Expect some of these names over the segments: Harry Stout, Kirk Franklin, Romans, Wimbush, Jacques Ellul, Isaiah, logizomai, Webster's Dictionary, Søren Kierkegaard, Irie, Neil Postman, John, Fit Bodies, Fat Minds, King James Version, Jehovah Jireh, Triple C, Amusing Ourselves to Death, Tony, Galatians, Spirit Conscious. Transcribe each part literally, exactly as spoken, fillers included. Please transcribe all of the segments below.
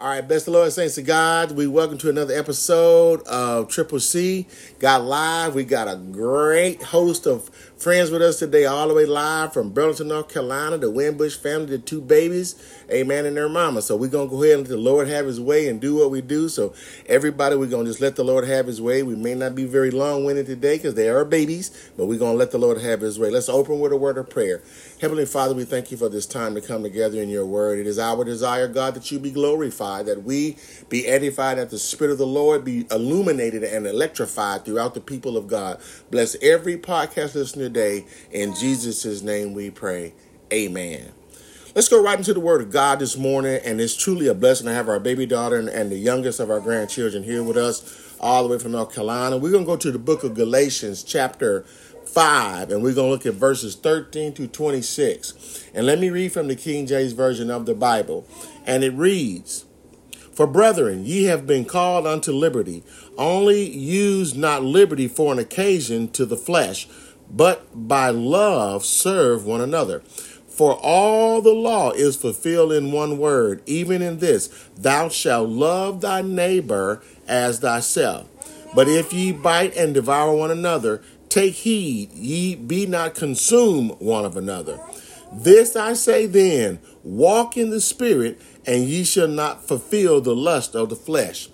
All right, bless the Lord, saints of God. We welcome to another episode of Triple C. Got live. We got a great host of friends with us today, all the way live from Burlington, North Carolina, the Wimbush family, the two babies, amen, and their mama. So we're going to go ahead and let the Lord have his way and do what we do. So everybody, we're going to just let the Lord have his way. We may not be very long-winded today because they are babies, but we're going to let the Lord have his way. Let's open with a word of prayer. Heavenly Father, we thank you for this time to come together in your word. It is our desire, God, that you be glorified, that we be edified, that the Spirit of the Lord be illuminated and electrified throughout the people of God. Bless every podcast listener today. In Jesus' name we pray. Amen. Let's go right into the Word of God this morning, and it's truly a blessing to have our baby daughter and, and the youngest of our grandchildren here with us all the way from North Carolina. We're going to go to the book of Galatians chapter five, and we're going to look at verses thirteen through twenty-six. And let me read from the King James Version of the Bible, and it reads, "For brethren, ye have been called unto liberty. Only use not liberty for an occasion to the flesh, but by love serve one another. For all the law is fulfilled in one word, even in this, thou shalt love thy neighbor as thyself. But if ye bite and devour one another, take heed, ye be not consumed one of another. This I say then, walk in the Spirit, and ye shall not fulfill the lust of the flesh.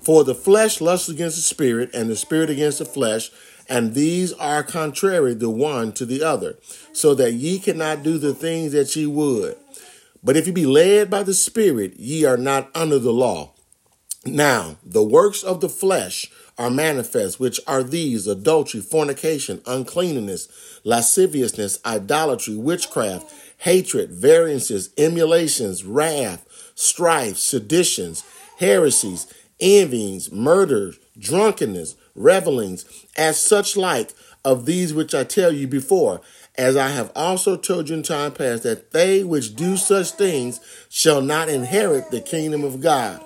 For the flesh lusts against the Spirit, and the Spirit against the flesh, and these are contrary the one to the other, so that ye cannot do the things that ye would. But if ye be led by the Spirit, ye are not under the law. Now, the works of the flesh are manifest, which are these: adultery, fornication, uncleanness, lasciviousness, idolatry, witchcraft, hatred, variances, emulations, wrath, strife, seditions, heresies, envyings, murders, drunkenness, revelings, as such like, of these which I tell you before, as I have also told you in time past, that they which do such things shall not inherit the kingdom of God.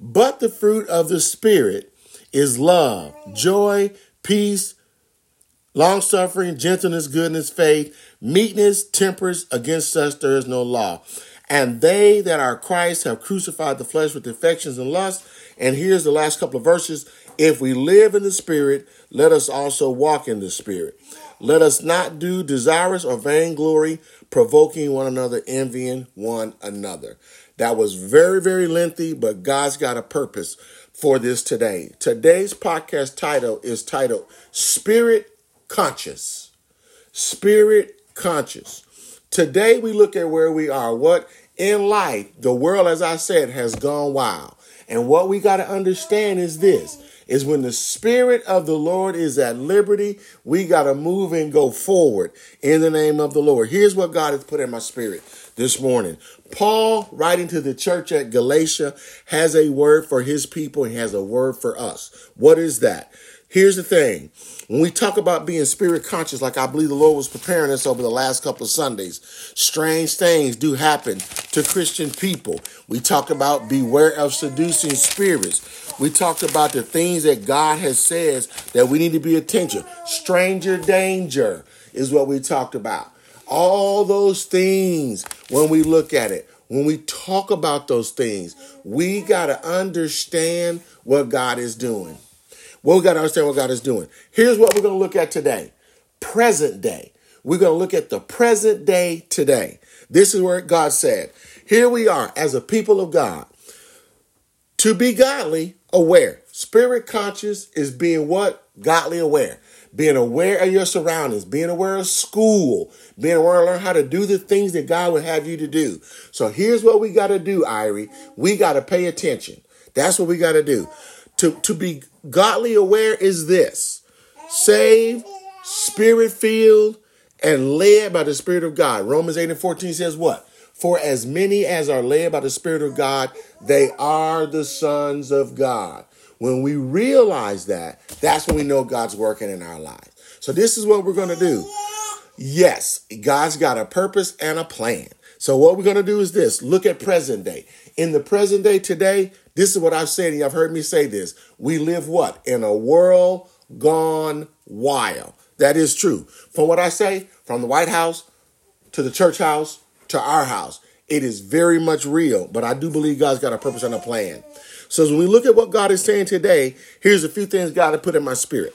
But the fruit of the Spirit is love, joy, peace, long-suffering, gentleness, goodness, faith, meekness, temperance. Against such there is no law. And they that are Christ have crucified the flesh with affections and lusts." And here's the last couple of verses. "If we live in the Spirit, let us also walk in the Spirit. Let us not do desirous or vainglory, provoking one another, envying one another." That was very, very lengthy, but God's got a purpose for this today. Today's podcast title is titled Spirit Conscious. Spirit Conscious. Today we look at where we are. What in life, the world, as I said, has gone wild. And what we got to understand is this, is when the Spirit of the Lord is at liberty, we got to move and go forward in the name of the Lord. Here's what God has put in my spirit this morning. Paul, writing to the church at Galatia, has a word for his people. He has a word for us. What is that? Here's the thing. When we talk about being spirit conscious, like I believe the Lord was preparing us over the last couple of Sundays, strange things do happen to Christian people. We talked about beware of seducing spirits. We talked about the things that God has says that we need to be attentive. Stranger danger is what we talked about. All those things, when we look at it, when we talk about those things, we got to understand what God is doing. Well, we got to understand what God is doing. Here's what we're going to look at today. Present day. We're going to look at the present day today. This is where God said, here we are as a people of God. To be godly aware. Spirit conscious is being what? Godly aware. Being aware of your surroundings, being aware of school, being aware of learn how to do the things that God would have you to do. So here's what we got to do, Irie. We got to pay attention. That's what we got to do. To, to be godly aware is this: saved, spirit-filled, and led by the Spirit of God. Romans eight and fourteen says what? "For as many as are led by the Spirit of God, they are the sons of God." When we realize that, that's when we know God's working in our lives. So this is what we're going to do. Yes, God's got a purpose and a plan. So what we're going to do is this. Look at present day. In the present day today, this is what I've said, and y'all have heard me say this. We live what? In a world gone wild. That is true. From what I say, from the White House to the church house to our house, It is very much real, but I do believe God's got a purpose and a plan. So as we look at what God is saying today, here's a few things God had put in my spirit.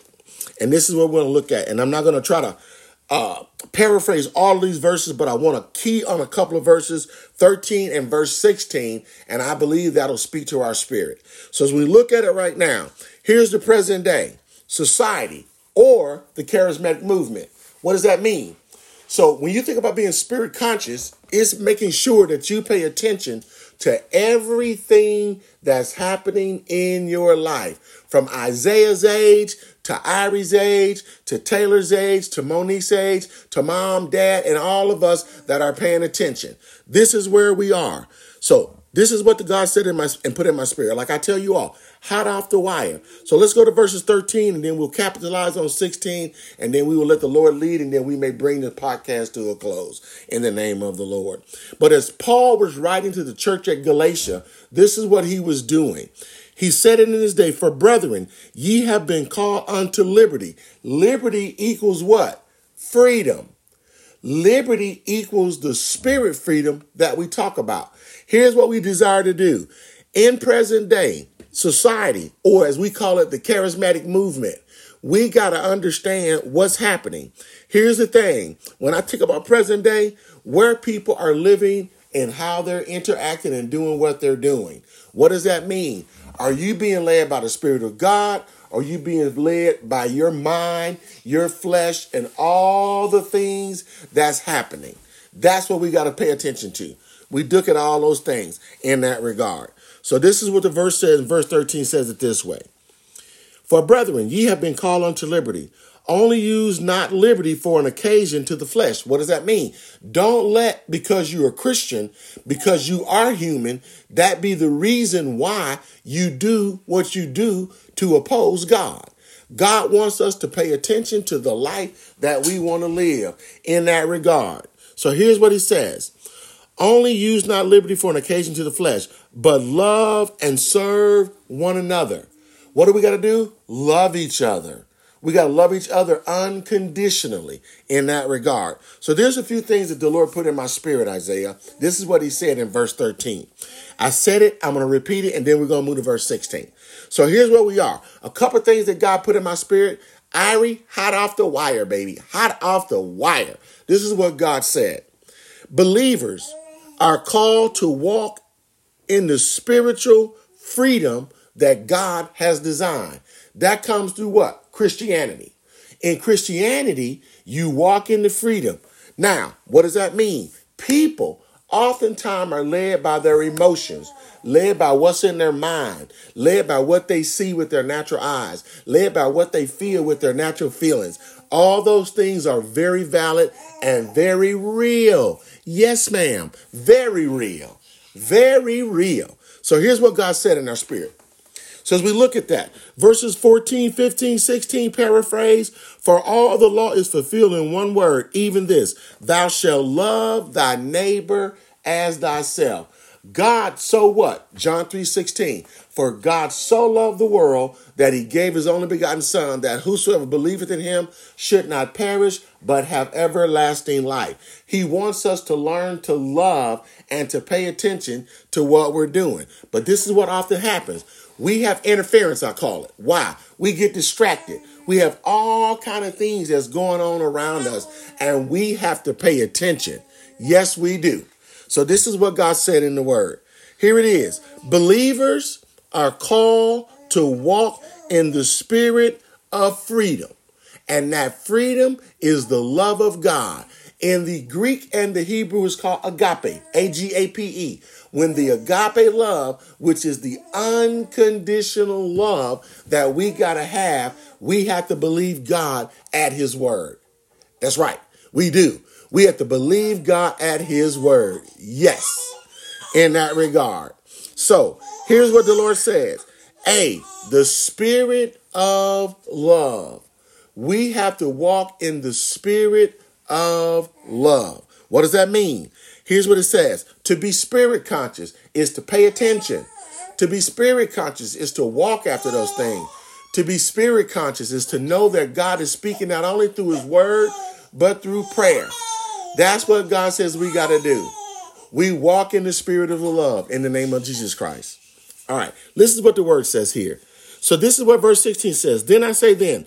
And this is what we're going to look at. And I'm not going to try to uh, paraphrase all of these verses, but I want to key on a couple of verses, thirteen and verse sixteen. And I believe that'll speak to our spirit. So as we look at it right now, here's the present day society or the charismatic movement. What does that mean? So when you think about being spirit conscious, it's making sure that you pay attention to everything that's happening in your life, from Isaiah's age to Irie's age to Taylor's age to Monique's age to mom, dad, and all of us that are paying attention. This is where we are. So this is what the God said in my and put in my spirit. Like I tell you all, hot off the wire. So let's go to verses thirteen, and then we'll capitalize on sixteen, and then we will let the Lord lead, and then we may bring the podcast to a close in the name of the Lord. But as Paul was writing to the church at Galatia, this is what he was doing. He said it in his day, "For brethren, ye have been called unto liberty." Liberty equals what? Freedom. Liberty equals the spirit freedom that we talk about. Here's what we desire to do. In present day society, or as we call it, the charismatic movement, we got to understand what's happening. Here's the thing. When I think about present day, where people are living and how they're interacting and doing what they're doing. What does that mean? Are you being led by the Spirit of God? Are you being led by your mind, your flesh, and all the things that's happening? That's what we got to pay attention to. We look at all those things in that regard. So this is what the verse says. Verse thirteen says it this way. "For brethren, ye have been called unto liberty. Only use not liberty for an occasion to the flesh." What does that mean? Don't let, because you're a Christian, because you are human, that be the reason why you do what you do to oppose God. God wants us to pay attention to the life that we want to live in that regard. So here's what he says. "Only use not liberty for an occasion to the flesh, but love and serve one another." What do we got to do? Love each other. We got to love each other unconditionally in that regard. So there's a few things that the Lord put in my spirit, Isaiah. This is what he said in verse thirteen. I said it, I'm going to repeat it, and then we're going to move to verse sixteen. So here's where we are. A couple of things that God put in my spirit. Irie, hot off the wire, baby. Hot off the wire. This is what God said. Believers are called to walk in the spiritual freedom that God has designed. That comes through what? Christianity. In Christianity, you walk in the freedom. Now, what does that mean? People oftentimes are led by their emotions, led by what's in their mind, led by what they see with their natural eyes, led by what they feel with their natural feelings. All those things are very valid and very real. Yes, ma'am. Very real. Very real. So here's what God said in our spirit. So as we look at that, verses fourteen, fifteen, sixteen, paraphrase, "For all the law is fulfilled in one word, even this, thou shalt love thy neighbor as thyself." God, so what? John three sixteen. "For God so loved the world that he gave his only begotten son, that whosoever believeth in him should not perish, but have everlasting life." He wants us to learn to love and to pay attention to what we're doing. But this is what often happens. We have interference, I call it. Why? We get distracted. We have all kind of things that's going on around us, and we have to pay attention. Yes, we do. So this is what God said in the word. Here it is. Believers are called to walk in the spirit of freedom. And that freedom is the love of God. In the Greek and the Hebrew, it's called agape, A G A P E. When the agape love, which is the unconditional love that we got to have, we have to believe God at his word. That's right. We do. We have to believe God at his word. Yes, in that regard. So here's what the Lord says. A, the spirit of love. We have to walk in the spirit of love. What does that mean? Here's what it says. To be spirit conscious is to pay attention. To be spirit conscious is to walk after those things. To be spirit conscious is to know that God is speaking not only through his word, but through prayer. That's what God says we got to do. We walk in the spirit of the love in the name of Jesus Christ. All right. This is what the word says here. So this is what verse sixteen says. Then I say then,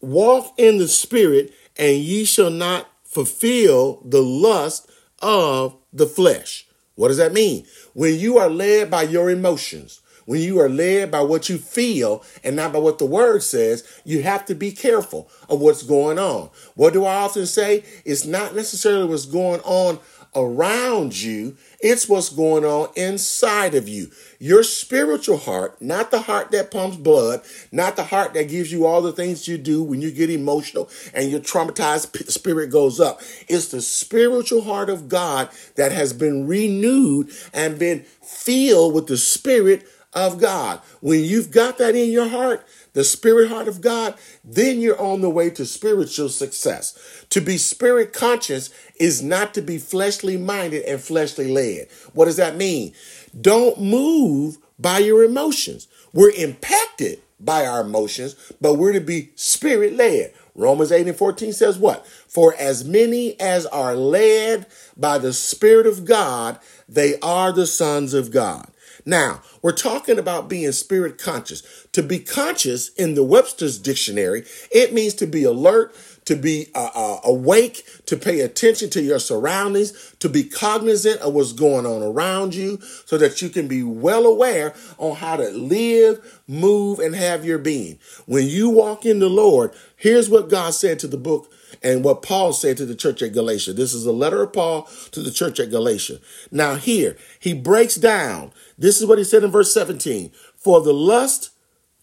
walk in the spirit and ye shall not fulfill the lust of the flesh. What does that mean? When you are led by your emotions, when you are led by what you feel and not by what the word says, you have to be careful of what's going on. What do I often say? It's not necessarily what's going on around you. It's what's going on inside of you. Your spiritual heart, not the heart that pumps blood, not the heart that gives you all the things you do when you get emotional and your traumatized spirit goes up. It's the spiritual heart of God that has been renewed and been filled with the Spirit of God. When you've got that in your heart, the spirit heart of God, then you're on the way to spiritual success. To be spirit conscious is not to be fleshly minded and fleshly led. What does that mean? Don't move by your emotions. We're impacted by our emotions, but we're to be spirit led. Romans eight and fourteen says what? For as many as are led by the Spirit of God, they are the sons of God. Now, we're talking about being spirit conscious. To be conscious in the Webster's Dictionary, it means to be alert, to be uh, uh, awake, to pay attention to your surroundings, to be cognizant of what's going on around you so that you can be well aware on how to live, move, and have your being. When you walk in the Lord, here's what God said to the book and what Paul said to the church at Galatia. This is a letter of Paul to the church at Galatia. Now here, he breaks down. This is what he said in verse seventeen. For the lust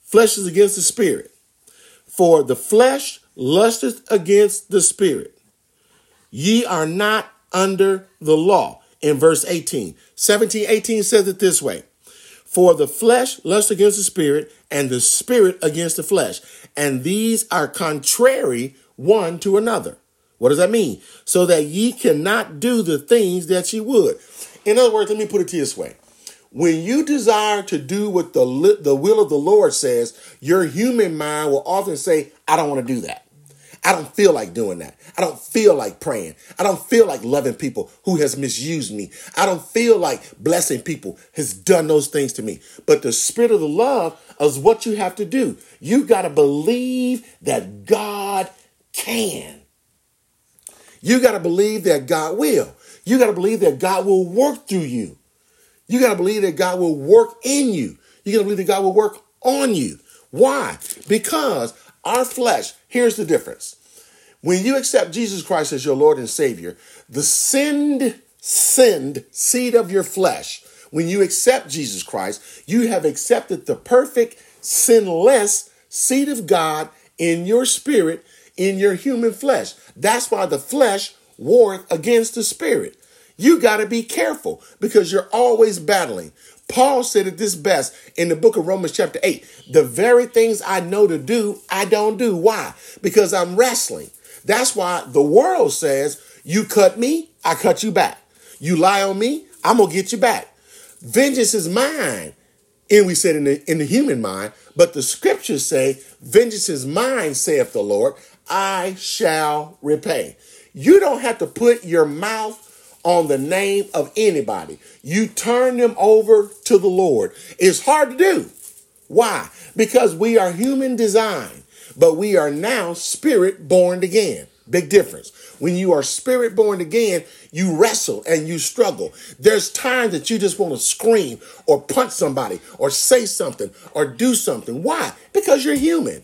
fleshes against the spirit. For the flesh lusteth against the spirit. Ye are not under the law. In verse eighteen. seventeen, eighteen says it this way. For the flesh lusts against the spirit, and the spirit against the flesh. And these are contrary one to another. What does that mean? So that ye cannot do the things that ye would. In other words, let me put it this way. When you desire to do what the, the will of the Lord says, your human mind will often say, I don't want to do that. I don't feel like doing that. I don't feel like praying. I don't feel like loving people who has misused me. I don't feel like blessing people has done those things to me. But the spirit of the love is what you have to do. You got to believe that God can. You got to believe that God will. You got to believe that God will work through you. You got to believe that God will work in you. You got to believe that God will work on you. Why? Because our flesh, here's the difference. When you accept Jesus Christ as your Lord and Savior, the sinned, sinned seed of your flesh, when you accept Jesus Christ, you have accepted the perfect, sinless seed of God in your spirit, in your human flesh. That's why the flesh warreth against the spirit. You got to be careful because you're always battling. Paul said it this best in the book of Romans chapter eight. The very things I know to do, I don't do. Why? Because I'm wrestling. That's why the world says, you cut me, I cut you back. You lie on me, I'm going to get you back. Vengeance is mine. And we said in the, in the human mind, but the scriptures say, vengeance is mine, saith the Lord, I shall repay. You don't have to put your mouth on the name of anybody. You turn them over to the Lord. It's hard to do. Why? Because we are human design, but we are now spirit born again. Big difference. When you are spirit born again, you wrestle and you struggle. There's times that you just want to scream or punch somebody or say something or do something. Why? Because you're human.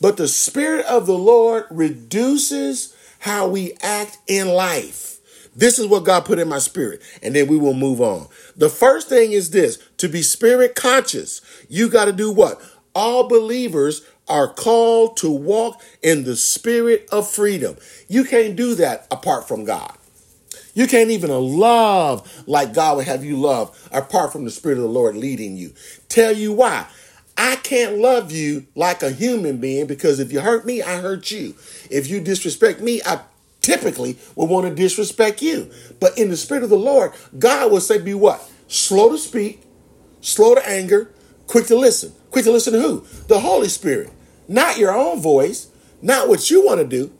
But the Spirit of the Lord reduces how we act in life. This is what God put in my spirit, and then we will move on. The first thing is this, to be spirit conscious. You got to do what? All believers are called to walk in the spirit of freedom. You can't do that apart from God. You can't even love like God would have you love apart from the Spirit of the Lord leading you. Tell you why. I can't love you like a human being because if you hurt me, I hurt you. If you disrespect me, I typically will want to disrespect you. But in the Spirit of the Lord, God will say, be what? Slow to speak, slow to anger, quick to listen. Quick to listen to who? The Holy Spirit. Not your own voice, not what you want to do.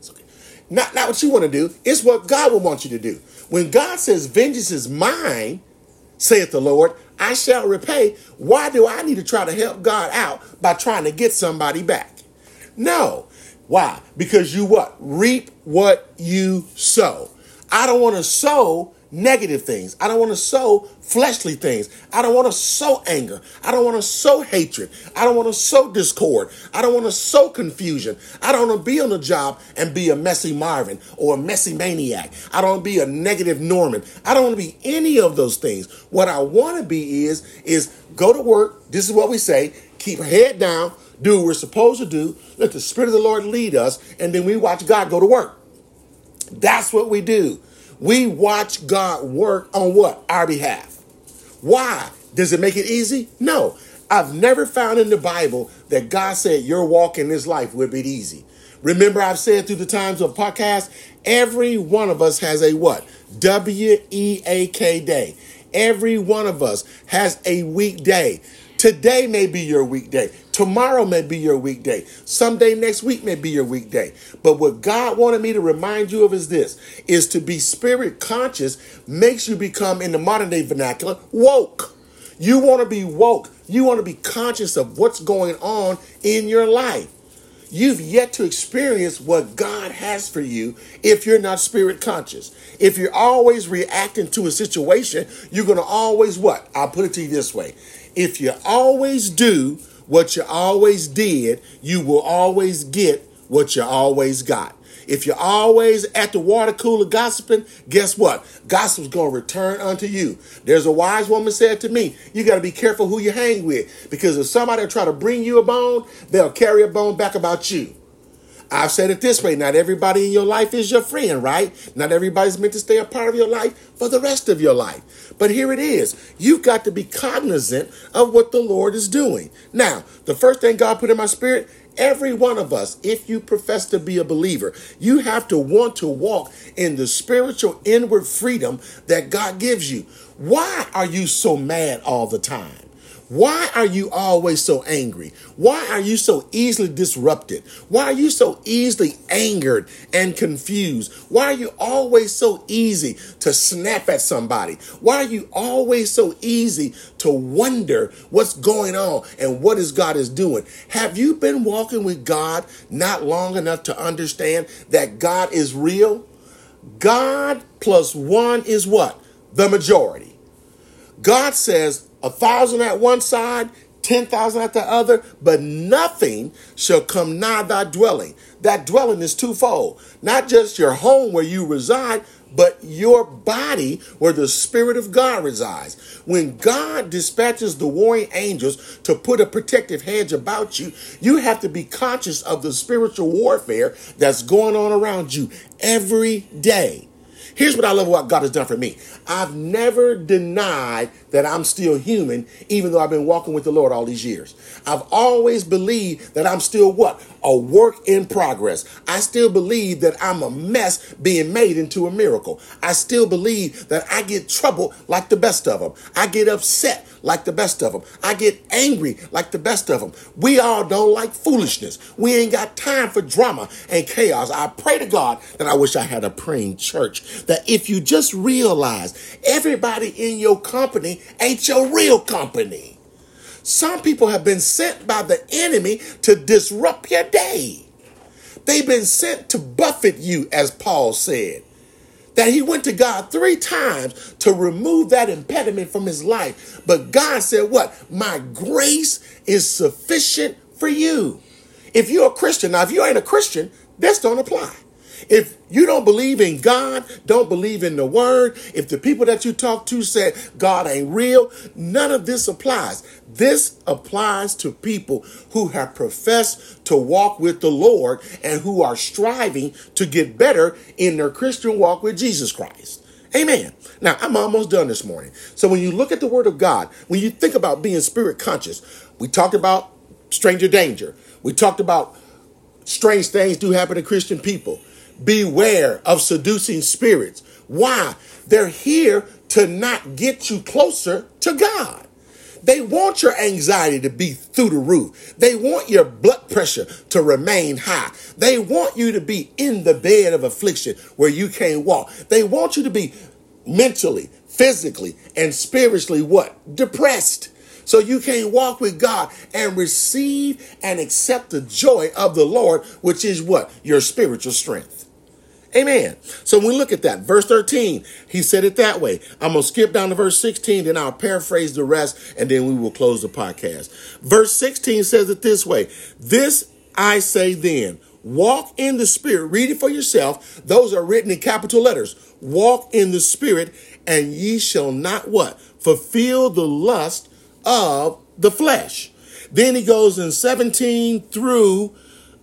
Not, not what you want to do. It's what God will want you to do. When God says, vengeance is mine, saith the Lord, I shall repay. Why do I need to try to help God out by trying to get somebody back? No. Why? Because you what? Reap what you sow. I don't want to sow negative things. I don't want to sow fleshly things. I don't want to sow anger. I don't want to sow hatred. I don't want to sow discord. I don't want to sow confusion. I don't want to be on the job and be a messy Marvin or a messy maniac. I don't want to be a negative Norman. I don't want to be any of those things. What I want to be is, is go to work. This is what we say. Keep your head down. Do what we're supposed to do. Let the Spirit of the Lord lead us. And then we watch God go to work. That's what we do. We watch God work on what? Our behalf. Why? Does it make it easy? No. I've never found in the Bible that God said your walk in this life would be easy. Remember, I've said through the times of podcasts, every one of us has a what? W E A K day. Every one of us has a weekday. Today may be your weekday. Tomorrow may be your weekday. Someday next week may be your weekday. But what God wanted me to remind you of is this, is to be spirit conscious makes you become, in the modern day vernacular, woke. You want to be woke. You want to be conscious of what's going on in your life. You've yet to experience what God has for you if you're not spirit conscious. If you're always reacting to a situation, you're going to always what? I'll put it to you this way. If you always do what you always did, you will always get what you always got. If you're always at the water cooler gossiping, guess what? Gossip's going to return unto you. There's a wise woman said to me, you got to be careful who you hang with, because if somebody try to bring you a bone, they'll carry a bone back about you. I've said it this way. Not everybody in your life is your friend, right? Not everybody's meant to stay a part of your life for the rest of your life. But here it is. You've got to be cognizant of what the Lord is doing. Now, the first thing God put in my spirit, every one of us, if you profess to be a believer, you have to want to walk in the spiritual inward freedom that God gives you. Why are you so mad all the time? Why are you always so angry? Why are you so easily disrupted? Why are you so easily angered and confused? Why are you always so easy to snap at somebody? Why are you always so easy to wonder what's going on and what is God is doing? Have you been walking with God not long enough to understand that God is real? God plus one is what? The majority. God says, A thousand at one side, ten thousand at the other, but nothing shall come nigh thy dwelling. That dwelling is twofold. Not just your home where you reside, but your body where the Spirit of God resides. When God dispatches the warring angels to put a protective hedge about you, you have to be conscious of the spiritual warfare that's going on around you every day. Here's what I love about God has done for me. I've never denied that I'm still human, even though I've been walking with the Lord all these years. I've always believed that I'm still what? A work in progress. I still believe that I'm a mess being made into a miracle. I still believe that I get trouble like the best of them. I get upset like the best of them. I get angry like the best of them. We all don't like foolishness. We ain't got time for drama and chaos. I pray to God that I wish I had a praying church, that if you just realize everybody in your company ain't your real company. Some people have been sent by the enemy to disrupt your day. They've been sent to buffet you, as Paul said. That he went to God three times to remove that impediment from his life. But God said what? My grace is sufficient for you. If you're a Christian, now if you ain't a Christian, this don't apply. If you don't believe in God, don't believe in the word, if the people that you talk to said God ain't real, none of this applies. This applies to people who have professed to walk with the Lord and who are striving to get better in their Christian walk with Jesus Christ. Amen. Now, I'm almost done this morning. So when you look at the word of God, when you think about being spirit conscious, we talked about stranger danger. We talked about strange things do happen to Christian people. Beware of seducing spirits. Why? They're here to not get you closer to God. They want your anxiety to be through the roof. They want your blood pressure to remain high. They want you to be in the bed of affliction where you can't walk. They want you to be mentally, physically, and spiritually what? Depressed. So you can't walk with God and receive and accept the joy of the Lord, which is what? Your spiritual strength. Amen. So when we look at that, verse thirteen, he said it that way. I'm going to skip down to verse sixteen, then I'll paraphrase the rest, and then we will close the podcast. Verse sixteen says it this way. This I say then, walk in the Spirit. Read it for yourself. Those are written in capital letters. Walk in the Spirit, and ye shall not what? Fulfill the lust of the flesh. Then he goes in seventeen through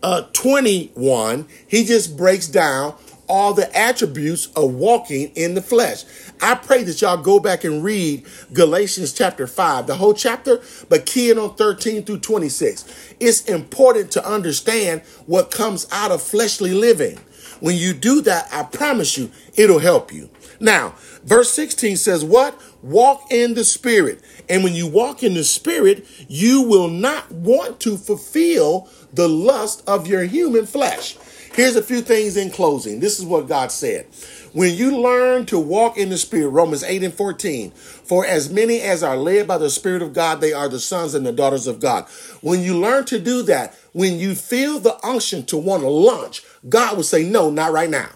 uh, twenty-one. He just breaks down all the attributes of walking in the flesh. I pray that y'all go back and read Galatians chapter five, the whole chapter, but key in on thirteen through twenty-six. It's important to understand what comes out of fleshly living. When you do that, I promise you, it'll help you. Now, verse sixteen says what? Walk in the Spirit. And when you walk in the Spirit, you will not want to fulfill the lust of your human flesh. Here's a few things in closing. This is what God said. When you learn to walk in the Spirit, Romans eight and fourteen, for as many as are led by the Spirit of God, they are the sons and the daughters of God. When you learn to do that, when you feel the unction to want to launch, God will say, no, not right now.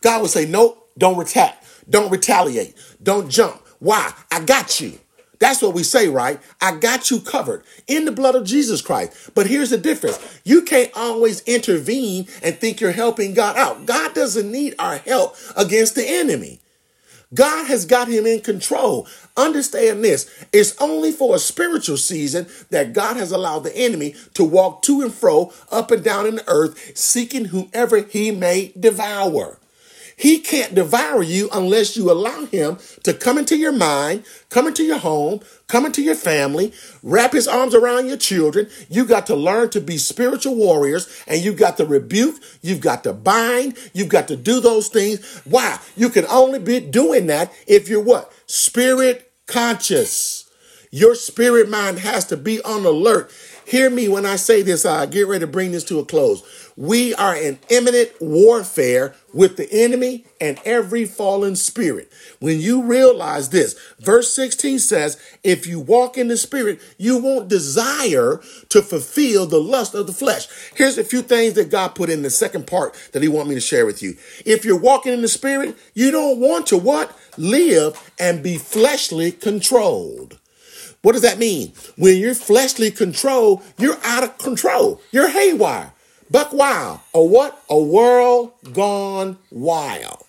God will say, no, don't attack. Don't retaliate. Don't jump. Why? I got you. That's what we say, right? I got you covered in the blood of Jesus Christ. But here's the difference. You can't always intervene and think you're helping God out. God doesn't need our help against the enemy. God has got him in control. Understand this. It's only for a spiritual season that God has allowed the enemy to walk to and fro, up and down in the earth, seeking whomever he may devour. He can't devour you unless you allow him to come into your mind, come into your home, come into your family, wrap his arms around your children. You got to learn to be spiritual warriors, and you've got to rebuke, you've got to bind, you've got to do those things. Why? You can only be doing that if you're what? Spirit conscious. Your spirit mind has to be on alert. Hear me when I say this. I get ready to bring this to a close. We are in imminent warfare with the enemy and every fallen spirit. When you realize this, verse sixteen says, if you walk in the Spirit, you won't desire to fulfill the lust of the flesh. Here's a few things that God put in the second part that he wants me to share with you. If you're walking in the Spirit, you don't want to what? Live and be fleshly controlled. What does that mean? When you're fleshly controlled, you're out of control. You're haywire. Buck wild, or what? A world gone wild.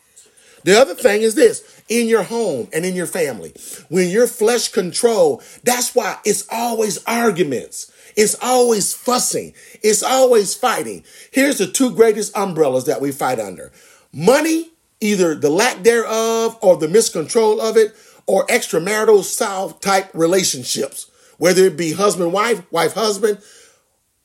The other thing is this, in your home and in your family, when you're flesh controlled, that's why it's always arguments. It's always fussing. It's always fighting. Here's the two greatest umbrellas that we fight under. Money, either the lack thereof or the miscontrol of it, or extramarital self type relationships, whether it be husband-wife, wife-husband,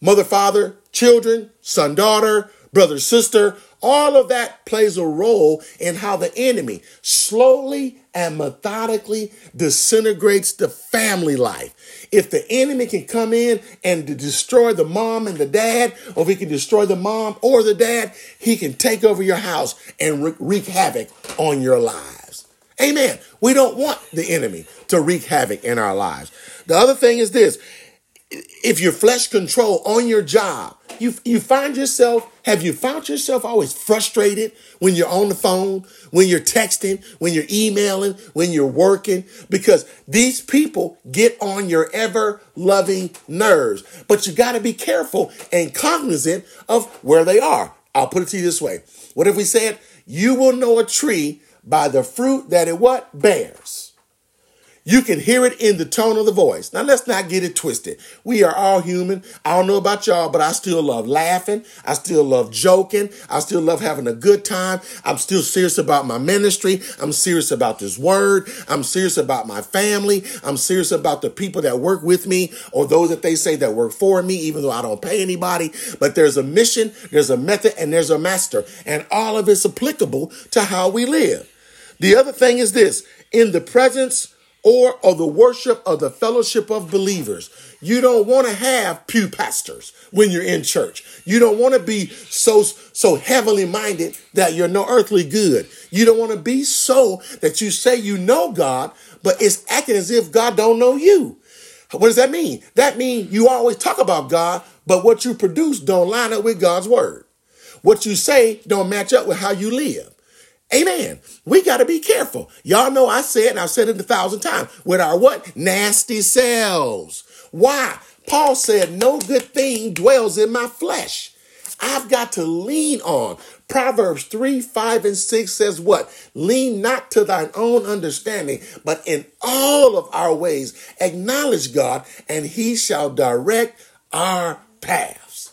mother-father, children, son-daughter, brother-sister, all of that plays a role in how the enemy slowly and methodically disintegrates the family life. If the enemy can come in and destroy the mom and the dad, or if he can destroy the mom or the dad, he can take over your house and wreak havoc on your lives. Amen. We don't want the enemy to wreak havoc in our lives. The other thing is this. If you're flesh control on your job, you you find yourself, have you found yourself always frustrated when you're on the phone, when you're texting, when you're emailing, when you're working? Because these people get on your ever-loving nerves. But you got to be careful and cognizant of where they are. I'll put it to you this way. What if we said, you will know a tree by the fruit that it what? Bears. You can hear it in the tone of the voice. Now, let's not get it twisted. We are all human. I don't know about y'all, but I still love laughing. I still love joking. I still love having a good time. I'm still serious about my ministry. I'm serious about this word. I'm serious about my family. I'm serious about the people that work with me or those that they say that work for me, even though I don't pay anybody. But there's a mission, there's a method, and there's a master. And all of it's applicable to how we live. The other thing is this. In the presence or of the worship of the fellowship of believers. You don't want to have pew pastors when you're in church. You don't want to be so, so heavenly minded that you're no earthly good. You don't want to be so that you say you know God, but it's acting as if God don't know you. What does that mean? That means you always talk about God, but what you produce don't line up with God's word. What you say don't match up with how you live. Amen. We got to be careful. Y'all know I said, and I've said it a thousand times, with our what? Nasty selves. Why? Paul said, no good thing dwells in my flesh. I've got to lean on. Proverbs three, five, and six says what? Lean not to thine own understanding, but in all of our ways acknowledge God, and he shall direct our paths.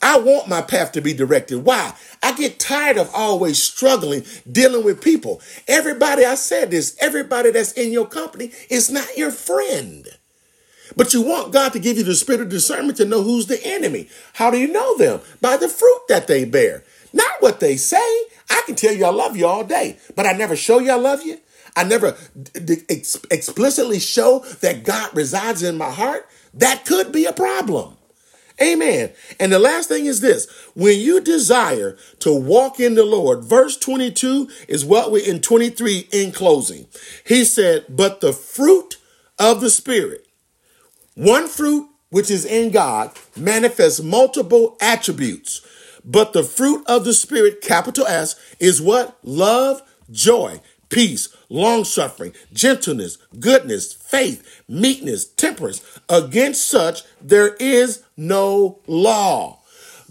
I want my path to be directed. Why? I get tired of always struggling, dealing with people. Everybody, I said this, everybody that's in your company is not your friend. But you want God to give you the spirit of discernment to know who's the enemy. How do you know them? By the fruit that they bear. Not what they say. I can tell you I love you all day, but I never show you I love you. I never d- d- explicitly show that God resides in my heart. That could be a problem. Amen. And the last thing is this. When you desire to walk in the Lord, verse twenty-two is what we're in twenty-three in closing. He said, but the fruit of the Spirit, one fruit, which is in God, manifests multiple attributes. But the fruit of the Spirit, capital S, is what? Love, joy, peace, long-suffering, gentleness, goodness, faith, meekness, temperance. Against such, there is no law.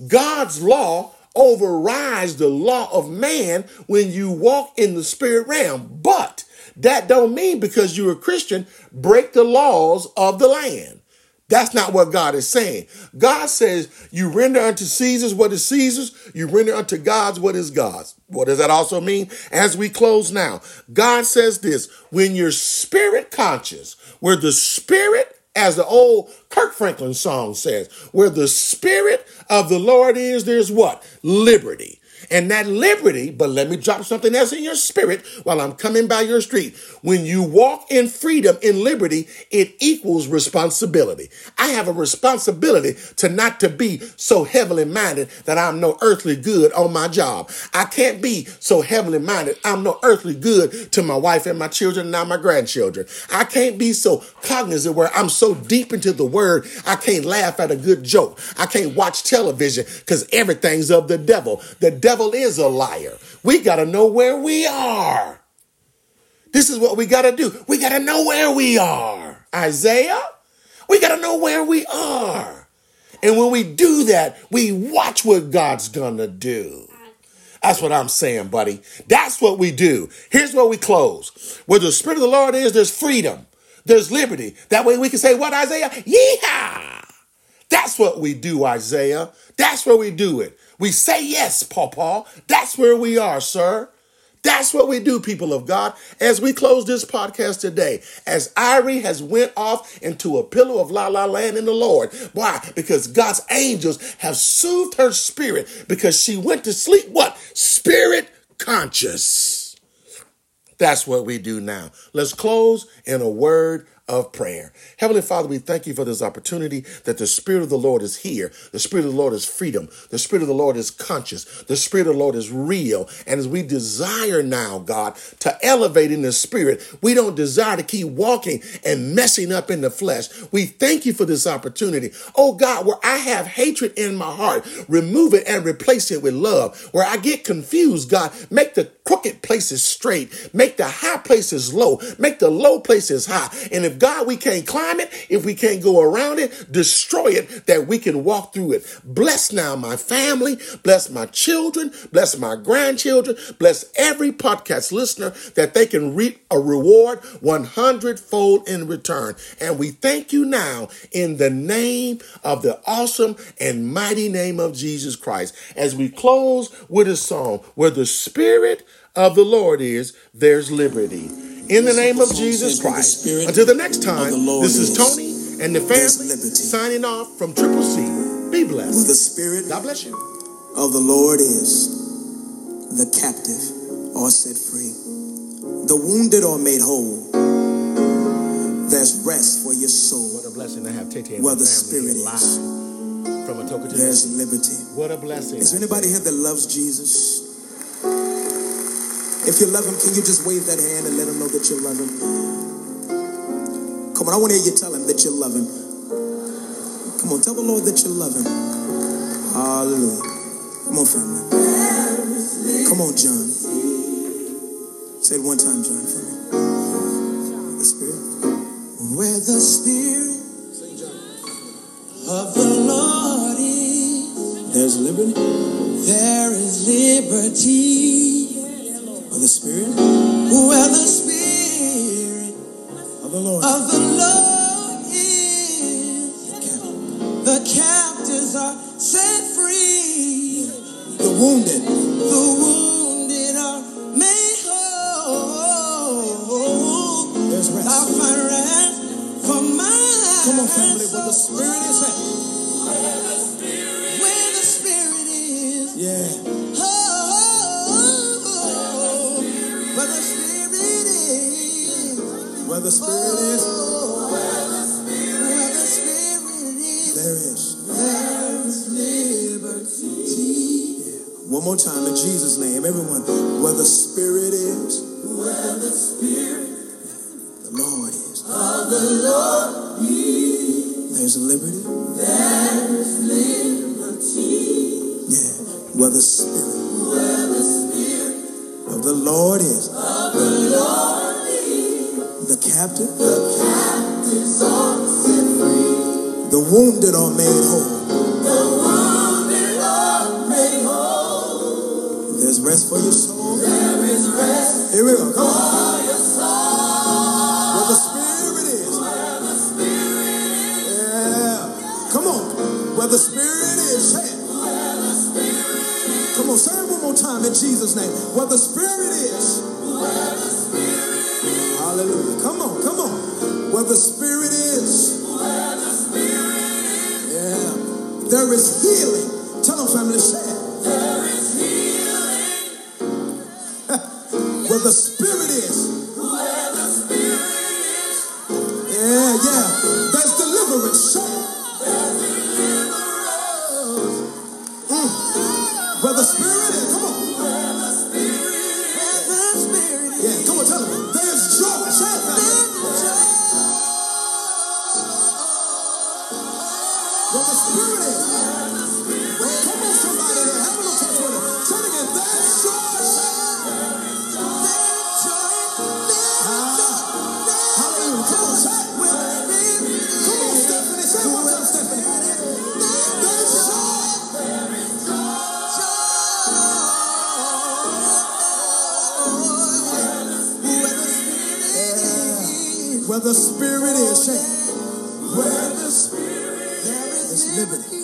God's law overrides the law of man when you walk in the spirit realm. But that don't mean because you're a Christian, break the laws of the land. That's not what God is saying. God says, you render unto Caesar's what is Caesar's, you render unto God's what is God's. What does that also mean? As we close now, God says this, when you're spirit conscious, where the spirit, as the old Kirk Franklin song says, where the spirit of the Lord is, there's what? Liberty. And that liberty, but let me drop something else in your spirit while I'm coming by your street. When you walk in freedom, in liberty, it equals responsibility. I have a responsibility to not to be so heavenly minded that I'm no earthly good on my job. I can't be so heavenly minded I'm no earthly good to my wife and my children and now my grandchildren. I can't be so cognizant where I'm so deep into the word, I can't laugh at a good joke. I can't watch television because everything's of the devil. The devil Devil is a liar. We got to know where we are. This is what we got to do. We got to know where we are. Isaiah, we got to know where we are. And when we do that, we watch what God's going to do. That's what I'm saying, buddy. That's what we do. Here's where we close. Where the Spirit of the Lord is, there's freedom. There's liberty. That way we can say, what, Isaiah? Yeehaw! That's what we do, Isaiah. That's where we do it. We say yes, Pawpaw. That's where we are, sir. That's what we do, people of God. As we close this podcast today, as Irie has went off into a pillow of la la land in the Lord. Why? Because God's angels have soothed her spirit because she went to sleep, what? Spirit conscious. That's what we do now. Let's close in a word of prayer. Heavenly Father, we thank you for this opportunity that the Spirit of the Lord is here. The Spirit of the Lord is freedom. The Spirit of the Lord is conscious. The Spirit of the Lord is real. And as we desire now, God, to elevate in the Spirit, we don't desire to keep walking and messing up in the flesh. We thank you for this opportunity. Oh God, where I have hatred in my heart, remove it and replace it with love. Where I get confused, God, make the crooked places straight. Make the high places low. Make the low places high. And if God, we can't climb it, if we can't go around it, destroy it, that we can walk through it. Bless now my family, bless my children, bless my grandchildren, bless every podcast listener that they can reap a reward one hundred fold in return. And we thank you now in the name of the awesome and mighty name of Jesus Christ. As we close with a song, where the Spirit of the Lord is, there's liberty. In the name of Jesus Christ. Until the next time, this is Tony and the family signing off from Triple C. Be blessed. With the Spirit, God bless you. Of the Lord is, the captive are set free, the wounded are made whole. rest for your soul. What a blessing to have Tete and where the spirit is. From a token to there's liberty. What a blessing. Is there anybody here that loves Jesus? If you love him, can you just wave that hand and let him know that you love him? Come on, I want to hear you tell him that you love him. Come on, tell the Lord that you love him. Hallelujah. Come on, family. Come on, John. Say it one time, John, for me. The Spirit. Where the Spirit of the Lord is, there's liberty. There is liberty. Where the Spirit. Where the Spirit of the Lord. Of the Lord is. The captives are set free. The wounded. The wounded. I'll find rest for mine. Come on, family, where the Spirit is at. Where the Spirit is. Where the Spirit is. Yeah. Oh, oh, oh. Where the Spirit is. Where the Spirit is. Where the Spirit is. There is. There is liberty. Yeah. One more time, in Jesus' name, everyone. Where the Spirit is. Where the Spirit is. Lord is. Of the Lord is. There's liberty. There is liberty. Yeah. Where the Spirit. Where the Spirit. Of the Lord is. Of the Lord is. The captive. The captives are set free. The wounded are made whole. The wounded are made whole. There's rest for your soul. There is rest. Here we go. Come on. The Spirit is. Hey. Where the Spirit is. Come on, say it one more time in Jesus' name. Where the Spirit is. Where the Spirit is. Hallelujah. Come on, come on. Where the Spirit is. Where the Spirit is. Yeah. There is healing. Tell them, family, say it. There is healing. Where the Spirit is. Where the Spirit is. Yeah, yeah. There's deliverance. Say it. Where the Spirit is, come on. Where the Spirit is. Where the Spirit is. Yeah, come on, tell them. There's joy. Shout it out. Where the Spirit is. Come on, somebody there. Have a little touch with it. Tell them again. There's joy. There's joy. There's joy. Hallelujah. Come on, shout it. Come on, Stephanie. Say it one time, Stephanie. There's joy. Where the Spirit is, where the Spirit is, there is liberty.